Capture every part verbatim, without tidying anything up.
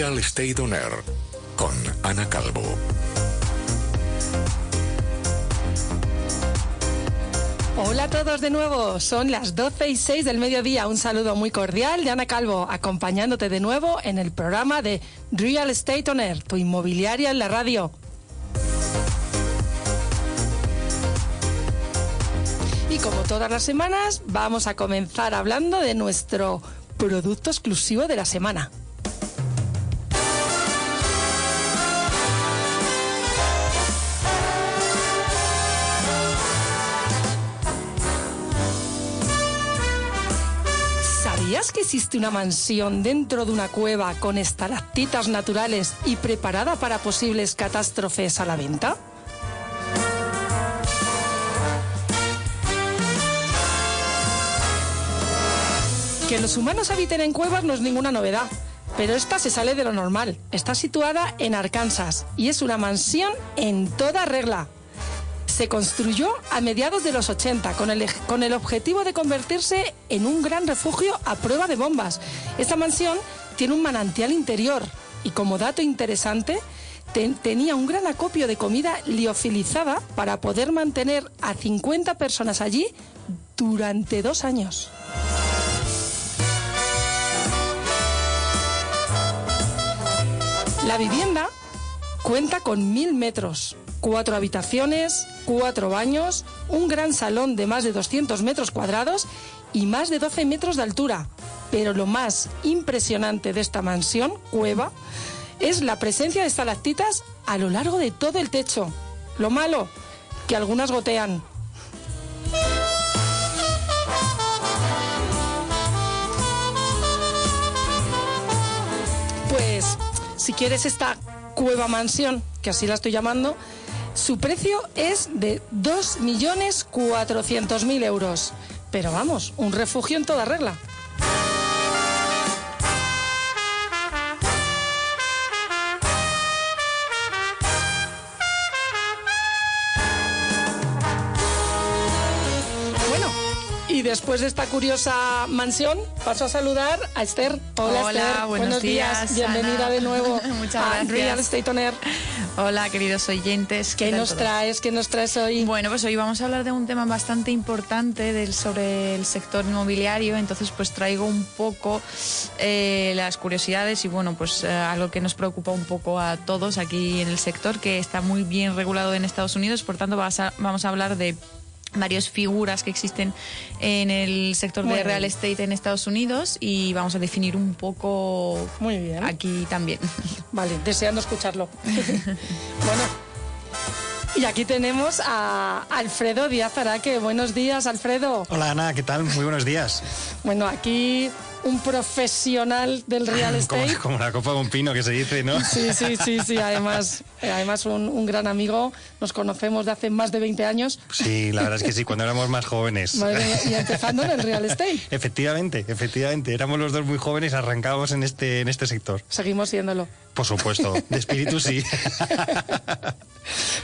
Real Estate On Air con Ana Calvo. Hola a todos de nuevo, son las doce y seis del mediodía. Un saludo muy cordial de Ana Calvo, acompañándote de nuevo en el programa de Real Estate On Air, tu inmobiliaria en la radio. Y como todas las semanas, vamos a comenzar hablando de nuestro producto exclusivo de la semana. ¿Sabías que existe una mansión dentro de una cueva con estalactitas naturales y preparada para posibles catástrofes a la venta? Que los humanos habiten en cuevas no es ninguna novedad, pero esta se sale de lo normal. Está situada en Arkansas y es una mansión en toda regla. Se construyó a mediados de los ochenta con el, con el objetivo de convertirse en un gran refugio a prueba de bombas. Esta mansión tiene un manantial interior y, como dato interesante, ten, tenía un gran acopio de comida liofilizada para poder mantener a cincuenta personas allí durante dos años. La vivienda cuenta con mil metros, cuatro habitaciones, cuatro baños, un gran salón de más de doscientos metros cuadrados y más de doce metros de altura. Pero lo más impresionante de esta mansión, cueva, es la presencia de estalactitas a lo largo de todo el techo. Lo malo, que algunas gotean. Pues, si quieres esta cueva mansión, que así la estoy llamando, su precio es de dos millones cuatrocientos mil euros. Pero vamos, un refugio en toda regla. Bueno, y después de esta curiosa mansión, paso a saludar a Esther. Hola, Hola Esther. Buenos, buenos días. días. Bienvenida, Ana, de nuevo. Muchas a gracias. Real Estate On Air. Hola, queridos oyentes. ¿Qué, ¿Qué nos todos? traes? ¿Qué nos traes hoy? Bueno, pues hoy vamos a hablar de un tema bastante importante del, sobre el sector inmobiliario. Entonces, pues traigo un poco eh, las curiosidades y, bueno, pues eh, algo que nos preocupa un poco a todos aquí en el sector, que está muy bien regulado en Estados Unidos. Por tanto, vas a, vamos a hablar de varias figuras que existen en el sector Muy de real bien. estate en Estados Unidos y vamos a definir un poco Muy bien. aquí también. Vale, deseando escucharlo. Bueno, y aquí tenemos a Alfredo Díaz Araque. Buenos días, Alfredo. Hola, Ana, ¿qué tal? Muy buenos días. Bueno, aquí un profesional del real estate. Como, como la copa de un pino que se dice, ¿no? Sí, sí, sí, sí. Además, además un, un gran amigo. Nos conocemos de hace más de veinte años. Sí, la verdad es que sí, cuando éramos más jóvenes. Madre mía, y empezando en el real estate. Efectivamente, efectivamente. Éramos los dos muy jóvenes, arrancábamos en este, en este sector. Seguimos siéndolo. Por supuesto, de espíritu sí.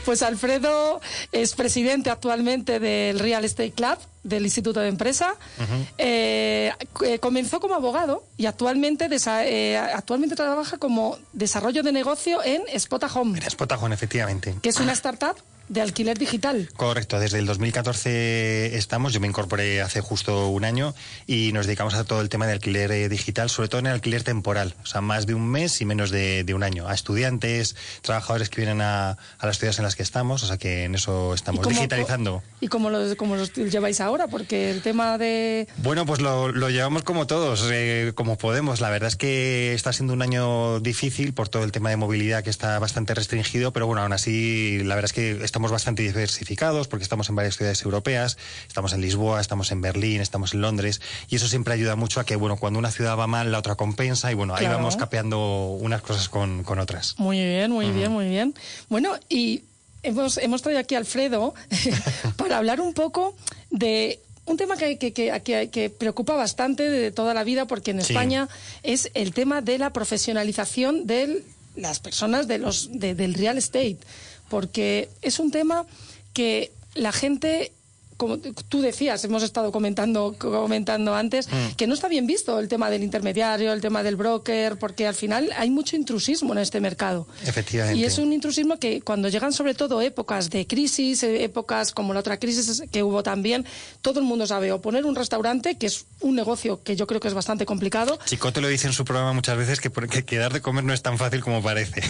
Pues Alfredo es presidente actualmente del Real Estate Club, del Instituto de Empresa. Uh-huh. eh, eh, comenzó como abogado y actualmente, desa- eh, actualmente trabaja como desarrollo de negocio en Spotahome. En Spotahome, efectivamente. Que es una startup de alquiler digital. Correcto, desde el dos mil catorce estamos, yo me incorporé hace justo un año y nos dedicamos a todo el tema de alquiler eh, digital, sobre todo en el alquiler temporal, o sea, más de un mes y menos de, de un año, a estudiantes, trabajadores que vienen a, a las ciudades en las que estamos, o sea que en eso estamos. ¿Y cómo, digitalizando. ¿Y cómo los, cómo los lleváis ahora? Porque el tema de... Bueno, pues lo, lo llevamos como todos, eh, como podemos. La verdad es que está siendo un año difícil por todo el tema de movilidad que está bastante restringido, pero bueno, aún así la verdad es que estamos bastante diversificados porque estamos en varias ciudades europeas, estamos en Lisboa, estamos en Berlín, estamos en Londres, y eso siempre ayuda mucho a que, bueno, cuando una ciudad va mal, la otra compensa, y bueno, ahí claro. vamos capeando unas cosas con, con otras. Muy bien, muy uh-huh. bien, muy bien. Bueno, y hemos, hemos traído aquí a Alfredo para hablar un poco de un tema que, que, que, que, que preocupa bastante de toda la vida, porque en sí. España es el tema de la profesionalización de las personas de los, de, del real estate. Porque es un tema que la gente como tú decías, hemos estado comentando comentando antes, mm. que no está bien visto el tema del intermediario, el tema del broker, porque al final hay mucho intrusismo en este mercado. Efectivamente. Y es un intrusismo que cuando llegan sobre todo épocas de crisis, épocas como la otra crisis que hubo también, todo el mundo sabe o poner un restaurante, que es un negocio que yo creo que es bastante complicado. Chicote lo dice en su programa muchas veces, que, que quedar de comer no es tan fácil como parece.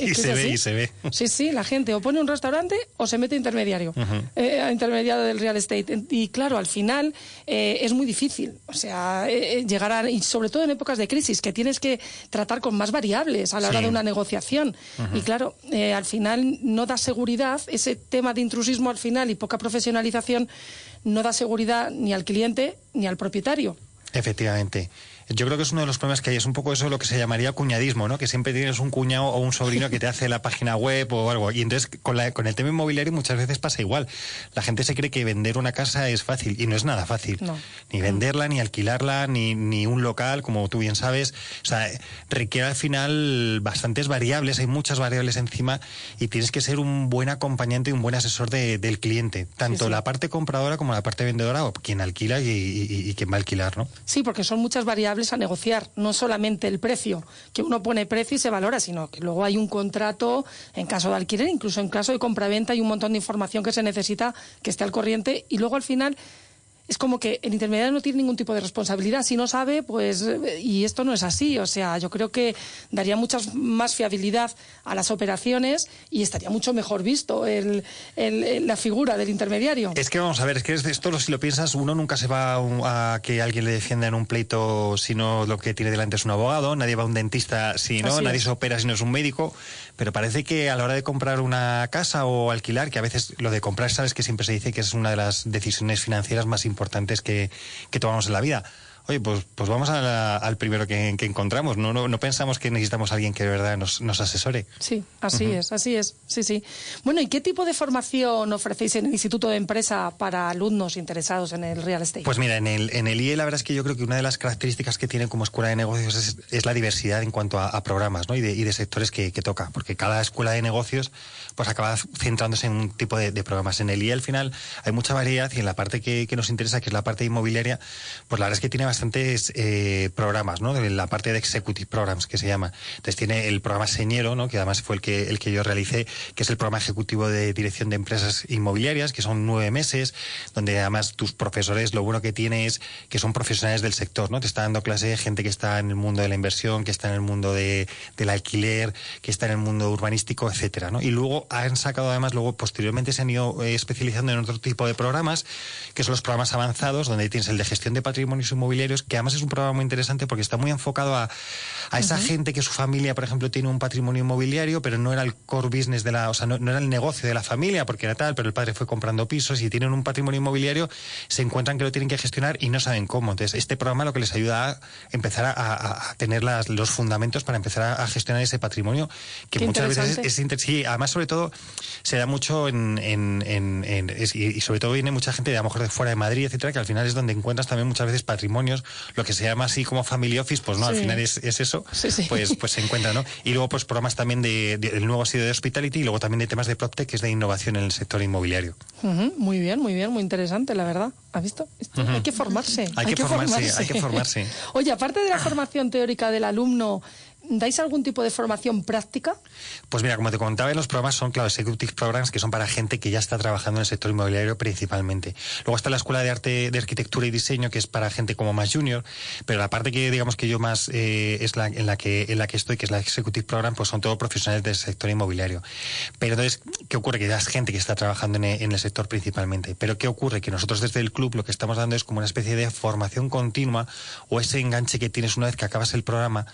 y se ve, y se ve. Sí, sí, la gente o pone un restaurante o se mete intermediario, uh-huh. eh, intermediario del real estate. Y claro, al final eh, es muy difícil, o sea, eh, llegar a, y sobre todo en épocas de crisis, que tienes que tratar con más variables a la sí. hora de una negociación. Uh-huh. Y claro, eh, al final no da seguridad, ese tema de intrusismo al final y poca profesionalización no da seguridad ni al cliente ni al propietario. Efectivamente. Yo creo que es uno de los problemas que hay, es un poco eso lo que se llamaría cuñadismo, ¿no? Que siempre tienes un cuñado o un sobrino que te hace la página web o algo. Y entonces con, la, con el tema inmobiliario muchas veces pasa igual. La gente se cree que vender una casa es fácil y no es nada fácil. No. Ni venderla, ni alquilarla, ni, ni un local, como tú bien sabes. O sea, requiere al final bastantes variables, hay muchas variables encima y tienes que ser un buen acompañante y un buen asesor de, del cliente. Tanto sí, sí. la parte compradora como la parte vendedora o quien alquila y, y, y quien va a alquilar, ¿no? Sí, porque son muchas variables a negociar, no solamente el precio, que uno pone precio y se valora, sino que luego hay un contrato en caso de alquiler, incluso en caso de compraventa, hay un montón de información que se necesita que esté al corriente y luego al final es como que el intermediario no tiene ningún tipo de responsabilidad, si no sabe, pues, y esto no es así, o sea, yo creo que daría mucha más fiabilidad a las operaciones y estaría mucho mejor visto el, el, el, la figura del intermediario. Es que vamos a ver, es que esto, si lo piensas, uno nunca se va a, a que alguien le defienda en un pleito si no lo que tiene delante es un abogado, nadie va a un dentista si no, nadie se opera si no es un médico, pero parece que a la hora de comprar una casa o alquilar, que a veces lo de comprar, sabes que siempre se dice que es una de las decisiones financieras más importantes importantes que, que tomamos en la vida. Oye, pues, pues vamos a la, al primero que, que encontramos. No, no, no pensamos que necesitamos a alguien que de verdad nos, nos asesore. Sí, así uh-huh. es, así es. Sí, sí. Bueno, ¿y qué tipo de formación ofrecéis en el Instituto de Empresa para alumnos interesados en el real estate? Pues mira, en el, en el I E la verdad es que yo creo que una de las características que tiene como escuela de negocios es, es la diversidad en cuanto a, a programas, ¿no? y, de, y de sectores que, que toca. Porque cada escuela de negocios pues acaba centrándose en un tipo de, de programas. En el I E al final hay mucha variedad y en la parte que, que nos interesa, que es la parte inmobiliaria, pues la verdad es que tiene bastante bastantes eh, programas, ¿no? De la parte de Executive Programs, que se llama. Entonces tiene el programa Señero, ¿no? Que además fue el que, el que yo realicé, que es el programa ejecutivo de dirección de empresas inmobiliarias, que son nueve meses, donde además tus profesores, lo bueno que tiene es que son profesionales del sector, ¿no? Te está dando clase de gente que está en el mundo de la inversión, que está en el mundo de, del alquiler, que está en el mundo urbanístico, etcétera, ¿no? Y luego han sacado además, luego posteriormente se han ido eh, especializando en otro tipo de programas, que son los programas avanzados, donde tienes el de gestión de patrimonios inmobiliarios, que además es un programa muy interesante porque está muy enfocado a, a esa uh-huh. gente que su familia, por ejemplo, tiene un patrimonio inmobiliario, pero no era el core business de la, o sea, no, no era el negocio de la familia porque era tal, pero el padre fue comprando pisos y tienen un patrimonio inmobiliario, se encuentran que lo tienen que gestionar y no saben cómo. Entonces, este programa lo que les ayuda a empezar a, a, a tener las, los fundamentos para empezar a, a gestionar ese patrimonio que Qué muchas veces es, es inter- sí, además, sobre todo, se da mucho en, en, en, en es, y, y sobre todo viene mucha gente de a lo mejor de fuera de Madrid, etcétera, que al final es donde encuentras también muchas veces patrimonio, lo que se llama así como family office, pues no, sí. al final es, es eso, sí, sí. pues pues se encuentra, ¿no? Y luego pues programas también de, de el nuevo ha sido de hospitality y luego también de temas de PropTech, que es de innovación en el sector inmobiliario. Uh-huh. Muy bien, muy bien, muy interesante, la verdad. ¿Has visto? Uh-huh. Hay que formarse. Hay, hay que, que formarse, formarse, hay que formarse. Oye, aparte de la formación teórica del alumno, ¿dais algún tipo de formación práctica? Pues mira, como te contaba, los programas son, claro, Executive Programs, que son para gente que ya está trabajando en el sector inmobiliario principalmente. Luego está la Escuela de Arte, de Arquitectura y Diseño, que es para gente como más junior, pero la parte que, digamos, que yo más eh, es la en la que en la que estoy, que es la Executive Program, pues son todos profesionales del sector inmobiliario. Pero entonces, ¿qué ocurre? Que ya es gente que está trabajando en, en el sector principalmente. Pero ¿qué ocurre? Que nosotros desde el club lo que estamos dando es como una especie de formación continua o ese enganche que tienes una vez que acabas el programa,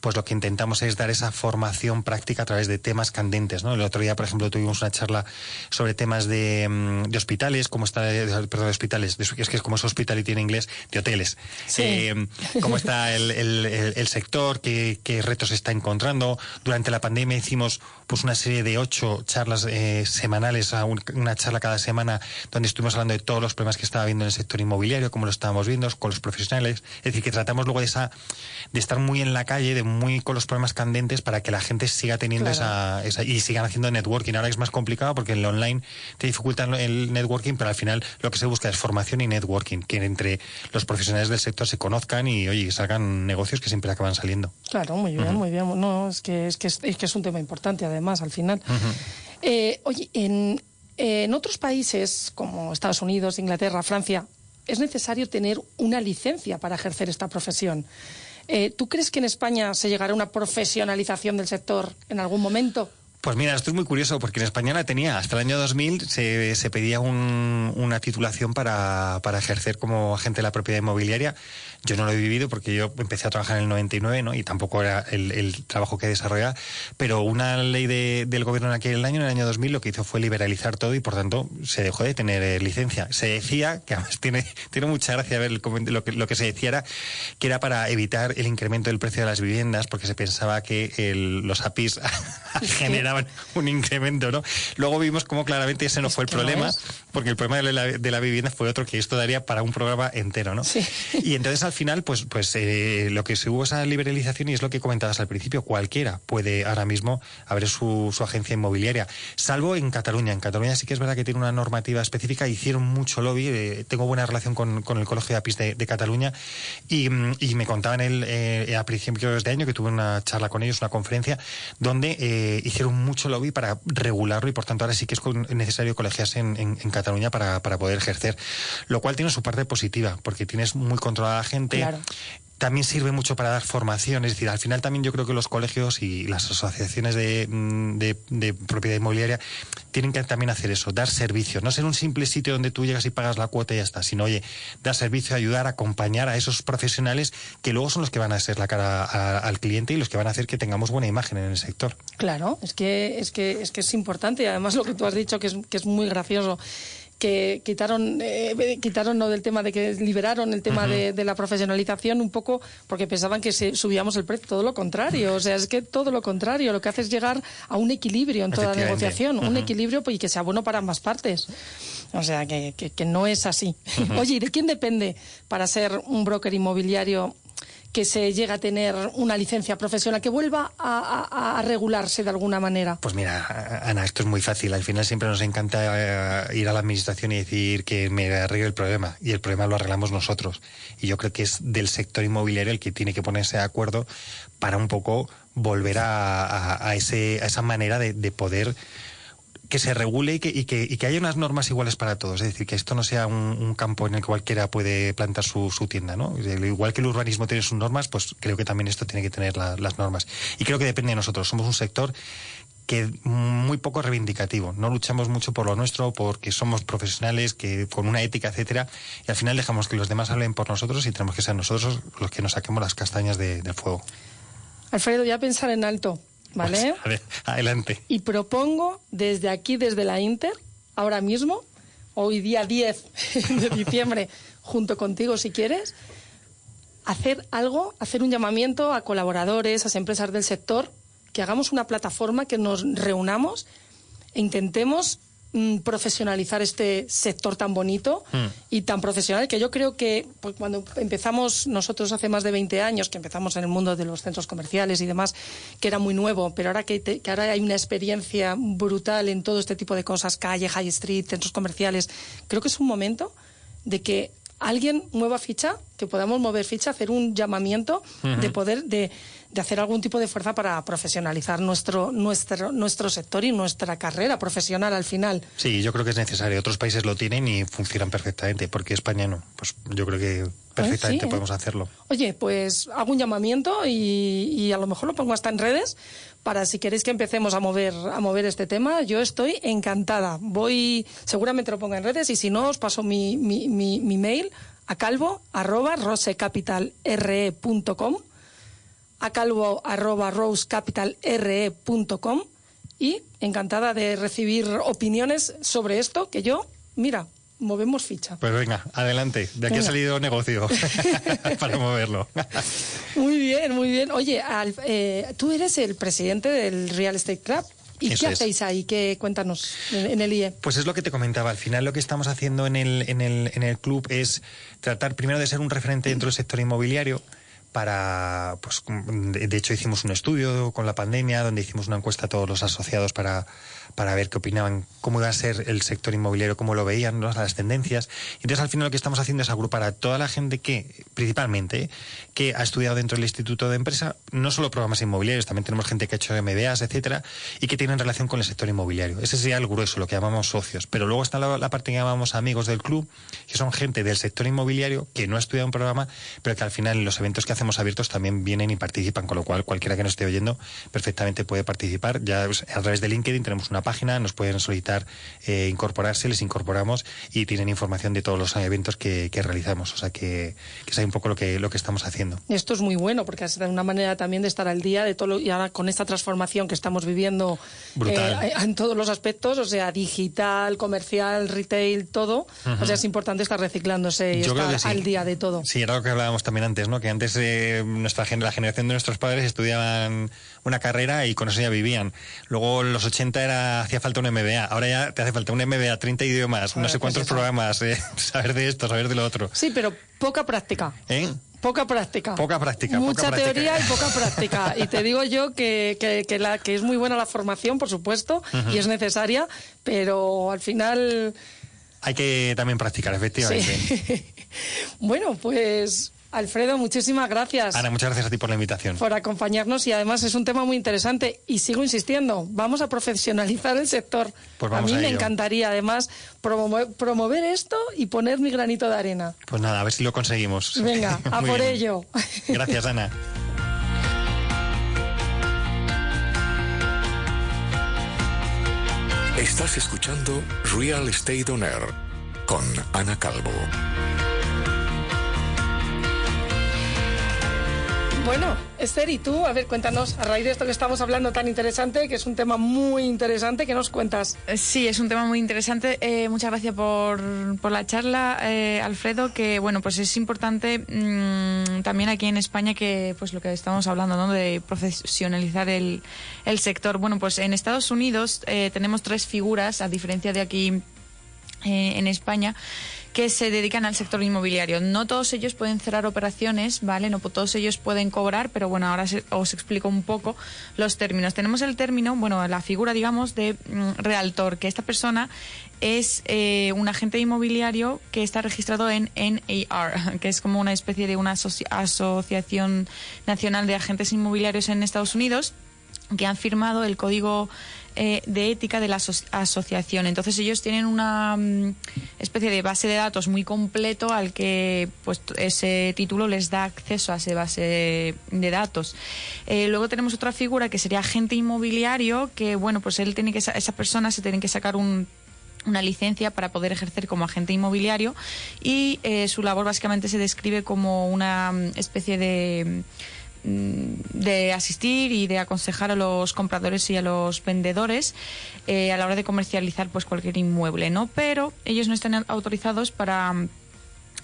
pues lo que intentamos es dar esa formación práctica a través de temas candentes, ¿no? El otro día, por ejemplo, tuvimos una charla sobre temas de, de hospitales, cómo está, perdón, de hospitales, de, es que es como es hospitality en inglés, de hoteles. Sí. Eh, cómo está el, el, el, el sector, qué, qué retos se está encontrando. Durante la pandemia hicimos pues una serie de ocho charlas eh, semanales, una charla cada semana, donde estuvimos hablando de todos los problemas que estaba viendo en el sector inmobiliario, cómo lo estábamos viendo, con los profesionales. Es decir, que tratamos luego de esa, de estar muy en la calle, de muy con los problemas candentes para que la gente siga teniendo claro. esa, esa... y sigan haciendo networking. Ahora es más complicado porque en el online te dificultan el networking, pero al final lo que se busca es formación y networking, que entre los profesionales del sector se conozcan y, oye, salgan negocios que siempre acaban saliendo. Claro, muy bien, uh-huh. muy bien. No, es que es, que es, es que es un tema importante, además, al final. Uh-huh. eh, oye, en, en otros países como Estados Unidos, Inglaterra, Francia, es necesario tener una licencia para ejercer esta profesión. Eh, ¿Tú crees que en España se llegará a una profesionalización del sector en algún momento? Pues mira, esto es muy curioso, porque en España la tenía. Hasta el año dos mil se, se pedía un, una titulación para, para ejercer como agente de la propiedad inmobiliaria. Yo no lo he vivido porque yo empecé a trabajar en el noventa y nueve, ¿no? Y tampoco era el, el trabajo que desarrollaba. Pero una ley de, del gobierno en aquel año, en el año dos mil, lo que hizo fue liberalizar todo y, por tanto, se dejó de tener eh, licencia. Se decía, que además tiene, tiene mucha gracia ver el, lo, que, lo que se decía era que era para evitar el incremento del precio de las viviendas, porque se pensaba que el, los A P Is generaban un incremento, ¿no? Luego vimos cómo claramente ese no es fue el problema, no porque el problema de la, de la vivienda fue otro, que esto daría para un programa entero, ¿no? Sí. Y entonces al final, pues, pues eh, lo que se hubo esa liberalización, y es lo que comentabas al principio, cualquiera puede ahora mismo abrir su, su agencia inmobiliaria, salvo en Cataluña. En Cataluña sí que es verdad que tiene una normativa específica, hicieron mucho lobby, eh, tengo buena relación con, con el Colegio de A P Is de, de Cataluña, y, y me contaban el, eh, a principios de año que tuve una charla con ellos, una conferencia, donde eh, hicieron mucho lobby para regularlo, y por tanto ahora sí que es necesario colegiarse en, en, en Cataluña para, para poder ejercer, lo cual tiene su parte positiva, porque tienes muy controlada la gente. Claro. También sirve mucho para dar formación, es decir, al final también yo creo que los colegios y las asociaciones de, de, de propiedad inmobiliaria tienen que también hacer eso, dar servicio, no ser un simple sitio donde tú llegas y pagas la cuota y ya está, sino, oye, dar servicio, ayudar, acompañar a esos profesionales que luego son los que van a ser la cara a, al cliente y los que van a hacer que tengamos buena imagen en el sector. Claro, es que es, que, es, que es importante, y además lo que tú has dicho que es, que es muy gracioso, que quitaron, eh, quitaron no del tema de que liberaron el tema uh-huh. de, de la profesionalización un poco porque pensaban que se, subíamos el precio, todo lo contrario, o sea, es que todo lo contrario, lo que hace es llegar a un equilibrio en toda la negociación, uh-huh. un equilibrio y que sea bueno para ambas partes, o sea, que, que, que no es así. Uh-huh. Oye, ¿y de quién depende para ser un broker inmobiliario que se llega a tener una licencia profesional, que vuelva a, a, a regularse de alguna manera? Pues mira, Ana, esto es muy fácil. Al final siempre nos encanta eh, ir a la administración y decir que me arreglo el problema, y el problema lo arreglamos nosotros. Y yo creo que es del sector inmobiliario el que tiene que ponerse de acuerdo para un poco volver a, a, a, ese, a esa manera de, de poder... que se regule y que, y, que, y que haya unas normas iguales para todos. Es decir, que esto no sea un, un campo en el que cualquiera puede plantar su, su tienda, ¿no? Igual que el urbanismo tiene sus normas, pues creo que también esto tiene que tener la, las normas. Y creo que depende de nosotros. Somos un sector que muy poco reivindicativo. No luchamos mucho por lo nuestro, porque somos profesionales, que con una ética, etcétera, y al final dejamos que los demás hablen por nosotros y tenemos que ser nosotros los que nos saquemos las castañas de, del fuego. Alfredo, ya pensar en alto. ¿Vale? Pues, a ver, adelante. Y propongo desde aquí, desde la Inter, ahora mismo, hoy día diez de diciembre, junto contigo si quieres, hacer algo, hacer un llamamiento a colaboradores, a empresas del sector, que hagamos una plataforma, que nos reunamos e intentemos mmm, profesionalizar este sector tan bonito mm. y tan profesional, que yo creo que pues, cuando empezamos nosotros hace más de veinte años, que empezamos en el mundo de los centros comerciales y demás, que era muy nuevo, pero ahora que, te, que ahora hay una experiencia brutal en todo este tipo de cosas, calle, high street, centros comerciales, creo que es un momento de que alguien mueva ficha, que podamos mover ficha, hacer un llamamiento uh-huh. de poder, de, de hacer algún tipo de fuerza para profesionalizar nuestro, nuestro, nuestro sector y nuestra carrera profesional al final. Sí, yo creo que es necesario. Otros países lo tienen y funcionan perfectamente. ¿Por qué España no? Pues yo creo que perfectamente eh, sí, eh. podemos hacerlo. Oye, pues hago un llamamiento y, y a lo mejor lo pongo hasta en redes para si queréis que empecemos a mover a mover este tema. Yo estoy encantada. Voy, seguramente lo pongo en redes, y si no, os paso mi, mi, mi, mi mail a calvo arroba rosecapitalre.com, a calvo arroba rosecapitalre.com, y encantada de recibir opiniones sobre esto, que yo, mira... movemos ficha. Pues venga, adelante. De aquí venga. Ha salido negocio para moverlo. Muy bien, muy bien. Oye, Alf, eh, tú eres el presidente del Real Estate Club. ¿Y Eso qué hacéis es. ahí? ¿Qué, cuéntanos en el I E? Pues es lo que te comentaba. Al final lo que estamos haciendo en el, en el, en el club es tratar primero de ser un referente dentro del sector inmobiliario, para, pues, de hecho hicimos un estudio con la pandemia donde hicimos una encuesta a todos los asociados para, para ver qué opinaban, cómo iba a ser el sector inmobiliario, cómo lo veían, ¿no?, las tendencias. Entonces, al final lo que estamos haciendo es agrupar a toda la gente que, principalmente, ¿eh?, que ha estudiado dentro del Instituto de Empresa, no solo programas inmobiliarios, también tenemos gente que ha hecho M B As, etcétera, y que tienen relación con el sector inmobiliario. Ese sería el grueso, lo que llamamos socios. Pero luego está la, la parte que llamamos amigos del club, que son gente del sector inmobiliario que no ha estudiado un programa, pero que al final en los eventos que hacemos abiertos también vienen y participan, con lo cual cualquiera que nos esté oyendo perfectamente puede participar. Ya pues, a través de LinkedIn tenemos una página, nos pueden solicitar eh, incorporarse, les incorporamos y tienen información de todos los eventos que, que realizamos. O sea que, que es ahí un poco lo que, lo que estamos haciendo. Esto es muy bueno porque es una manera también de estar al día de todo lo, y ahora con esta transformación que estamos viviendo eh, en todos los aspectos, o sea, digital, comercial, retail, todo. Uh-huh. O sea, es importante estar reciclándose y Yo estar sí. al día de todo. Sí, era lo que hablábamos también antes, ¿no? Que antes eh, nuestra la generación de nuestros padres estudiaban una carrera y con eso ya vivían. Luego en los ochenta era, hacía falta un M B A. Ahora ya te hace falta un M B A, treinta idiomas, ahora no sé cuántos eso. programas, eh, saber de esto, saber de lo otro. Sí, pero poca práctica. ¿Eh? Poca práctica. Poca práctica. Mucha poca teoría práctica. y poca práctica. Y te digo yo que, que, que, la, que es muy buena la formación, por supuesto, uh-huh. y es necesaria, pero al final... Hay que también practicar, efectivamente. Sí. Bueno, pues... Alfredo, muchísimas gracias. Ana, muchas gracias a ti por la invitación. Por acompañarnos y además es un tema muy interesante y sigo insistiendo, vamos a profesionalizar el sector. Pues vamos a mí a me ello. encantaría además promover, promover esto y poner mi granito de arena. Pues nada, a ver si lo conseguimos. Venga, a por bien. ello. Gracias, Ana. Estás escuchando Real Estate On Air con Ana Calvo. Bueno, Esther, y tú, a ver, cuéntanos, a raíz de esto que estamos hablando tan interesante, que es un tema muy interesante, ¿qué nos cuentas? Sí, es un tema muy interesante. Eh, muchas gracias por, por la charla, eh, Alfredo, que, bueno, pues es importante mmm, también aquí en España que, pues lo que estamos hablando, ¿no?, de profesionalizar el, el sector. Bueno, pues en Estados Unidos eh, tenemos tres figuras, a diferencia de aquí eh, en España, que se dedican al sector inmobiliario. No todos ellos pueden cerrar operaciones, ¿vale? No todos ellos pueden cobrar, pero bueno, ahora se, os explico un poco los términos. Tenemos el término, bueno, la figura, digamos, de mm, Realtor, que esta persona es eh, un agente inmobiliario que está registrado en N A R, que es como una especie de una asoci- asociación nacional de agentes inmobiliarios en Estados Unidos, que han firmado el código eh, de ética de la aso- asociación. Entonces ellos tienen una um, especie de base de datos muy completo al que pues ese título les da acceso a esa base de datos. Eh, luego tenemos otra figura que sería agente inmobiliario, que bueno, pues él tiene que sa- esa persona se tiene que sacar un una licencia para poder ejercer como agente inmobiliario y eh, su labor básicamente se describe como una especie de de asistir y de aconsejar a los compradores y a los vendedores eh, a la hora de comercializar pues cualquier inmueble, ¿no? Pero ellos no están autorizados para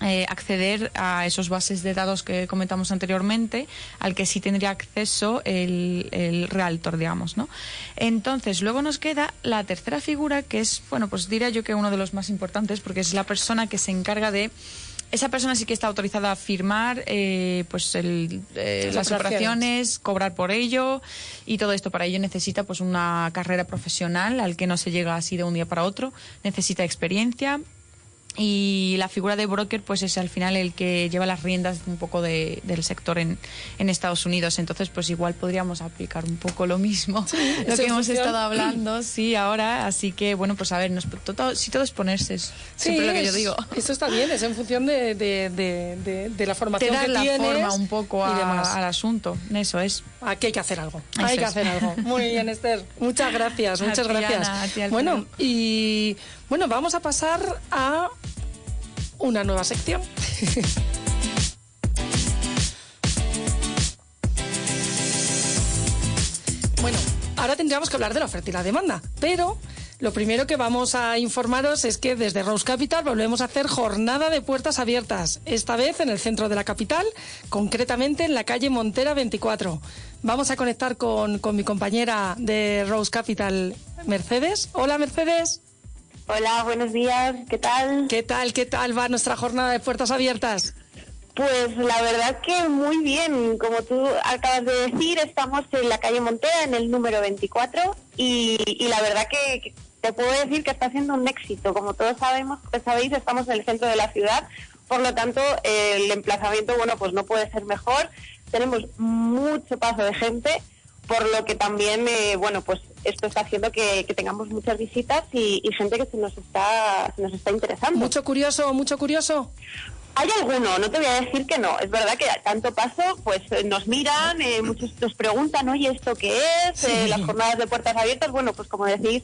eh, acceder a esos bases de datos que comentamos anteriormente, al que sí tendría acceso el, el Realtor, digamos, ¿no? Entonces, luego nos queda la tercera figura, que es, bueno, pues diría yo que uno de los más importantes, porque es la persona que se encarga de... Esa persona sí que está autorizada a firmar eh, pues el, eh, las, las operaciones. operaciones, cobrar por ello y todo esto. Para ello necesita pues una carrera profesional al que no se llega así de un día para otro. Necesita experiencia y la figura de broker pues es al final el que lleva las riendas un poco de, del sector en, en Estados Unidos. Entonces pues igual podríamos aplicar un poco lo mismo, sí, lo que hemos estado hablando sí ahora, así que bueno, pues a ver, nos, todo, si todo es ponerse es sí, siempre es, lo que yo digo. Eso está bien, es en función de, de, de, de, de la formación que tienes, te da la forma un poco a, al asunto, eso es. Aquí hay que hacer algo, eso hay es. que hacer algo. Muy bien, Esther, muchas gracias, muchas a ti, gracias. Ana, a ti, bueno, y bueno, vamos a pasar a una nueva sección. Bueno, ahora tendríamos que hablar de la oferta y la demanda, pero lo primero que vamos a informaros es que desde Rose Capital volvemos a hacer jornada de puertas abiertas, esta vez en el centro de la capital, concretamente en la calle Montera veinticuatro. Vamos a conectar con, con mi compañera de Rose Capital, Mercedes. Hola, Mercedes. Hola, buenos días, ¿qué tal? ¿Qué tal, qué tal va nuestra jornada de puertas abiertas? Pues la verdad que muy bien, como tú acabas de decir, estamos en la calle Montera, en el número veinticuatro, y, y la verdad que te puedo decir que está siendo un éxito. Como todos sabemos, pues sabéis, estamos en el centro de la ciudad, por lo tanto eh, el emplazamiento, bueno, pues no puede ser mejor. Tenemos mucho paso de gente, por lo que también, eh, bueno, pues esto está haciendo que, que tengamos muchas visitas y, y gente que se nos está, se nos está interesando. Mucho curioso, mucho curioso. Hay alguno, no te voy a decir que no. Es verdad que tanto paso, pues nos miran, eh, muchos nos preguntan, oye, ¿esto qué es? Sí. Eh, las jornadas de puertas abiertas, bueno, pues como decís,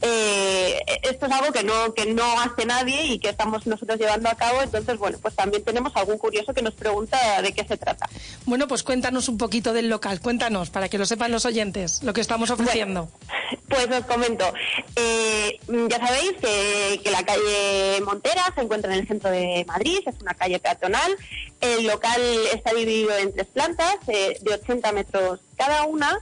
eh, esto es algo que no que no hace nadie y que estamos nosotros llevando a cabo. Entonces, bueno, pues también tenemos algún curioso que nos pregunta de qué se trata. Bueno, pues cuéntanos un poquito del local, cuéntanos, para que lo sepan los oyentes, lo que estamos ofreciendo. Bueno, pues os comento. Eh, ya sabéis que, que la calle Montera se encuentra en el centro de Madrid, es una calle peatonal. El local está dividido en tres plantas eh, de ochenta metros cada una,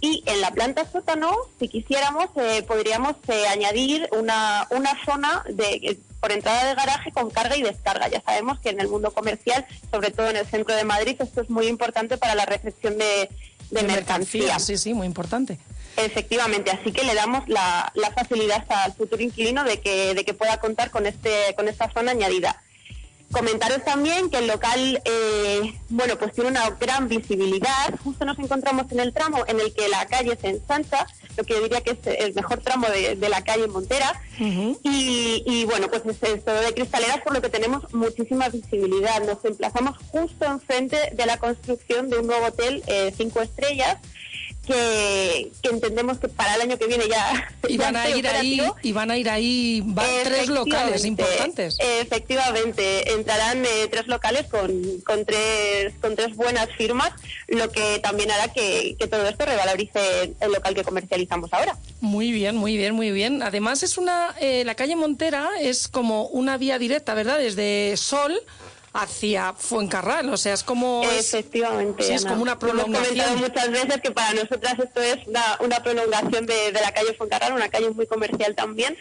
y en la planta sótano, si quisiéramos, eh, podríamos eh, añadir una, una zona de eh, por entrada de garaje con carga y descarga. Ya sabemos que en el mundo comercial, sobre todo en el centro de Madrid, esto es muy importante para la recepción de, de, de mercancía. mercancía. Sí, sí, muy importante. Efectivamente, así que le damos la, la facilidad al futuro inquilino de que, de que pueda contar con, este, con esta zona añadida. Comentaros también que el local, eh, bueno, pues tiene una gran visibilidad. Justo nos encontramos en el tramo en el que la calle se ensancha, lo que yo diría que es el mejor tramo de, de la calle Montera. Uh-huh. y, y bueno, pues es, es todo de cristaleras, por lo que tenemos muchísima visibilidad. Nos emplazamos justo enfrente de la construcción de un nuevo hotel eh, cinco estrellas, Que, que entendemos que para el año que viene ya y van ya a ir ahí y van a ir ahí va, tres locales importantes. Efectivamente, entrarán eh, tres locales con, con tres con tres buenas firmas, lo que también hará que, que todo esto revalorice el local que comercializamos ahora. Muy bien, muy bien, muy bien. Además es una eh, la calle Montera es como una vía directa, ¿verdad? Desde Sol hacia Fuencarral, o sea, es como... Efectivamente, es, sí, es como una prolongación. Hemos comentado muchas veces que para nosotras esto es una, una prolongación de, de la calle Fuencarral, una calle muy comercial también,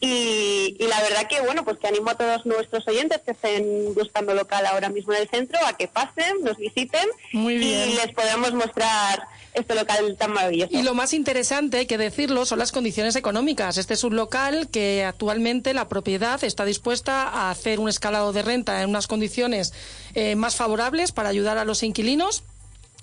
y, y la verdad que, bueno, pues que animo a todos nuestros oyentes que estén buscando local ahora mismo en el centro a que pasen, nos visiten y les podamos mostrar este local tan maravilloso. Y lo más interesante, hay que decirlo, son las condiciones económicas. Este es un local que actualmente la propiedad está dispuesta a hacer un escalado de renta en unas condiciones eh, más favorables para ayudar a los inquilinos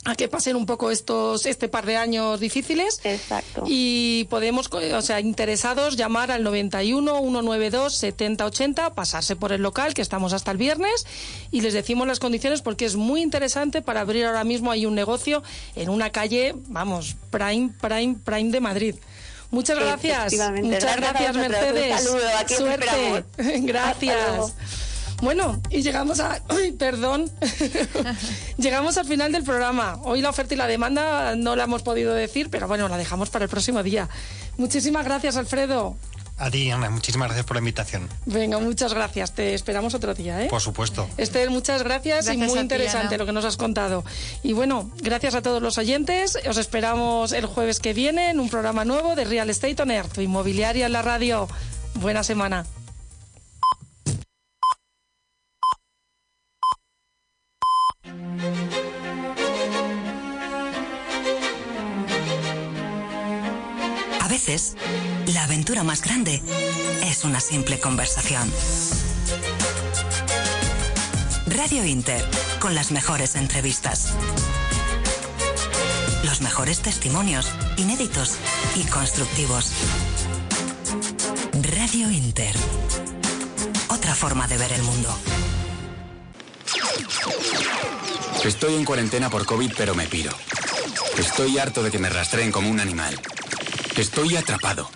a que pasen un poco estos este par de años difíciles. Exacto. Y podemos, o sea, interesados, llamar al noventa y uno, ciento noventa y dos, setenta ochenta, pasarse por el local, que estamos hasta el viernes, y les decimos las condiciones porque es muy interesante para abrir ahora mismo ahí un negocio en una calle, vamos, prime, prime, prime de Madrid. Muchas gracias. Muchas gracias, Mercedes. Un saludo, aquí suerte. Gracias. Bueno, y llegamos a... Uy, perdón. Llegamos al final del programa. Hoy la oferta y la demanda no la hemos podido decir, pero bueno, la dejamos para el próximo día. Muchísimas gracias, Alfredo. A ti, Ana, muchísimas gracias por la invitación. Venga, muchas gracias. Te esperamos otro día, ¿eh? Por supuesto. Esther, muchas gracias, gracias y muy interesante ti, lo que nos has contado. Y bueno, gracias a todos los oyentes. Os esperamos el jueves que viene en un programa nuevo de Real Estate On Air, tu inmobiliaria en la radio. Buena semana. A veces, la aventura más grande es una simple conversación. Radio Inter, con las mejores entrevistas, los mejores testimonios, inéditos y constructivos. Radio Inter, otra forma de ver el mundo. Estoy en cuarentena por COVID, pero me piro. Estoy harto de que me rastreen como un animal. Estoy atrapado.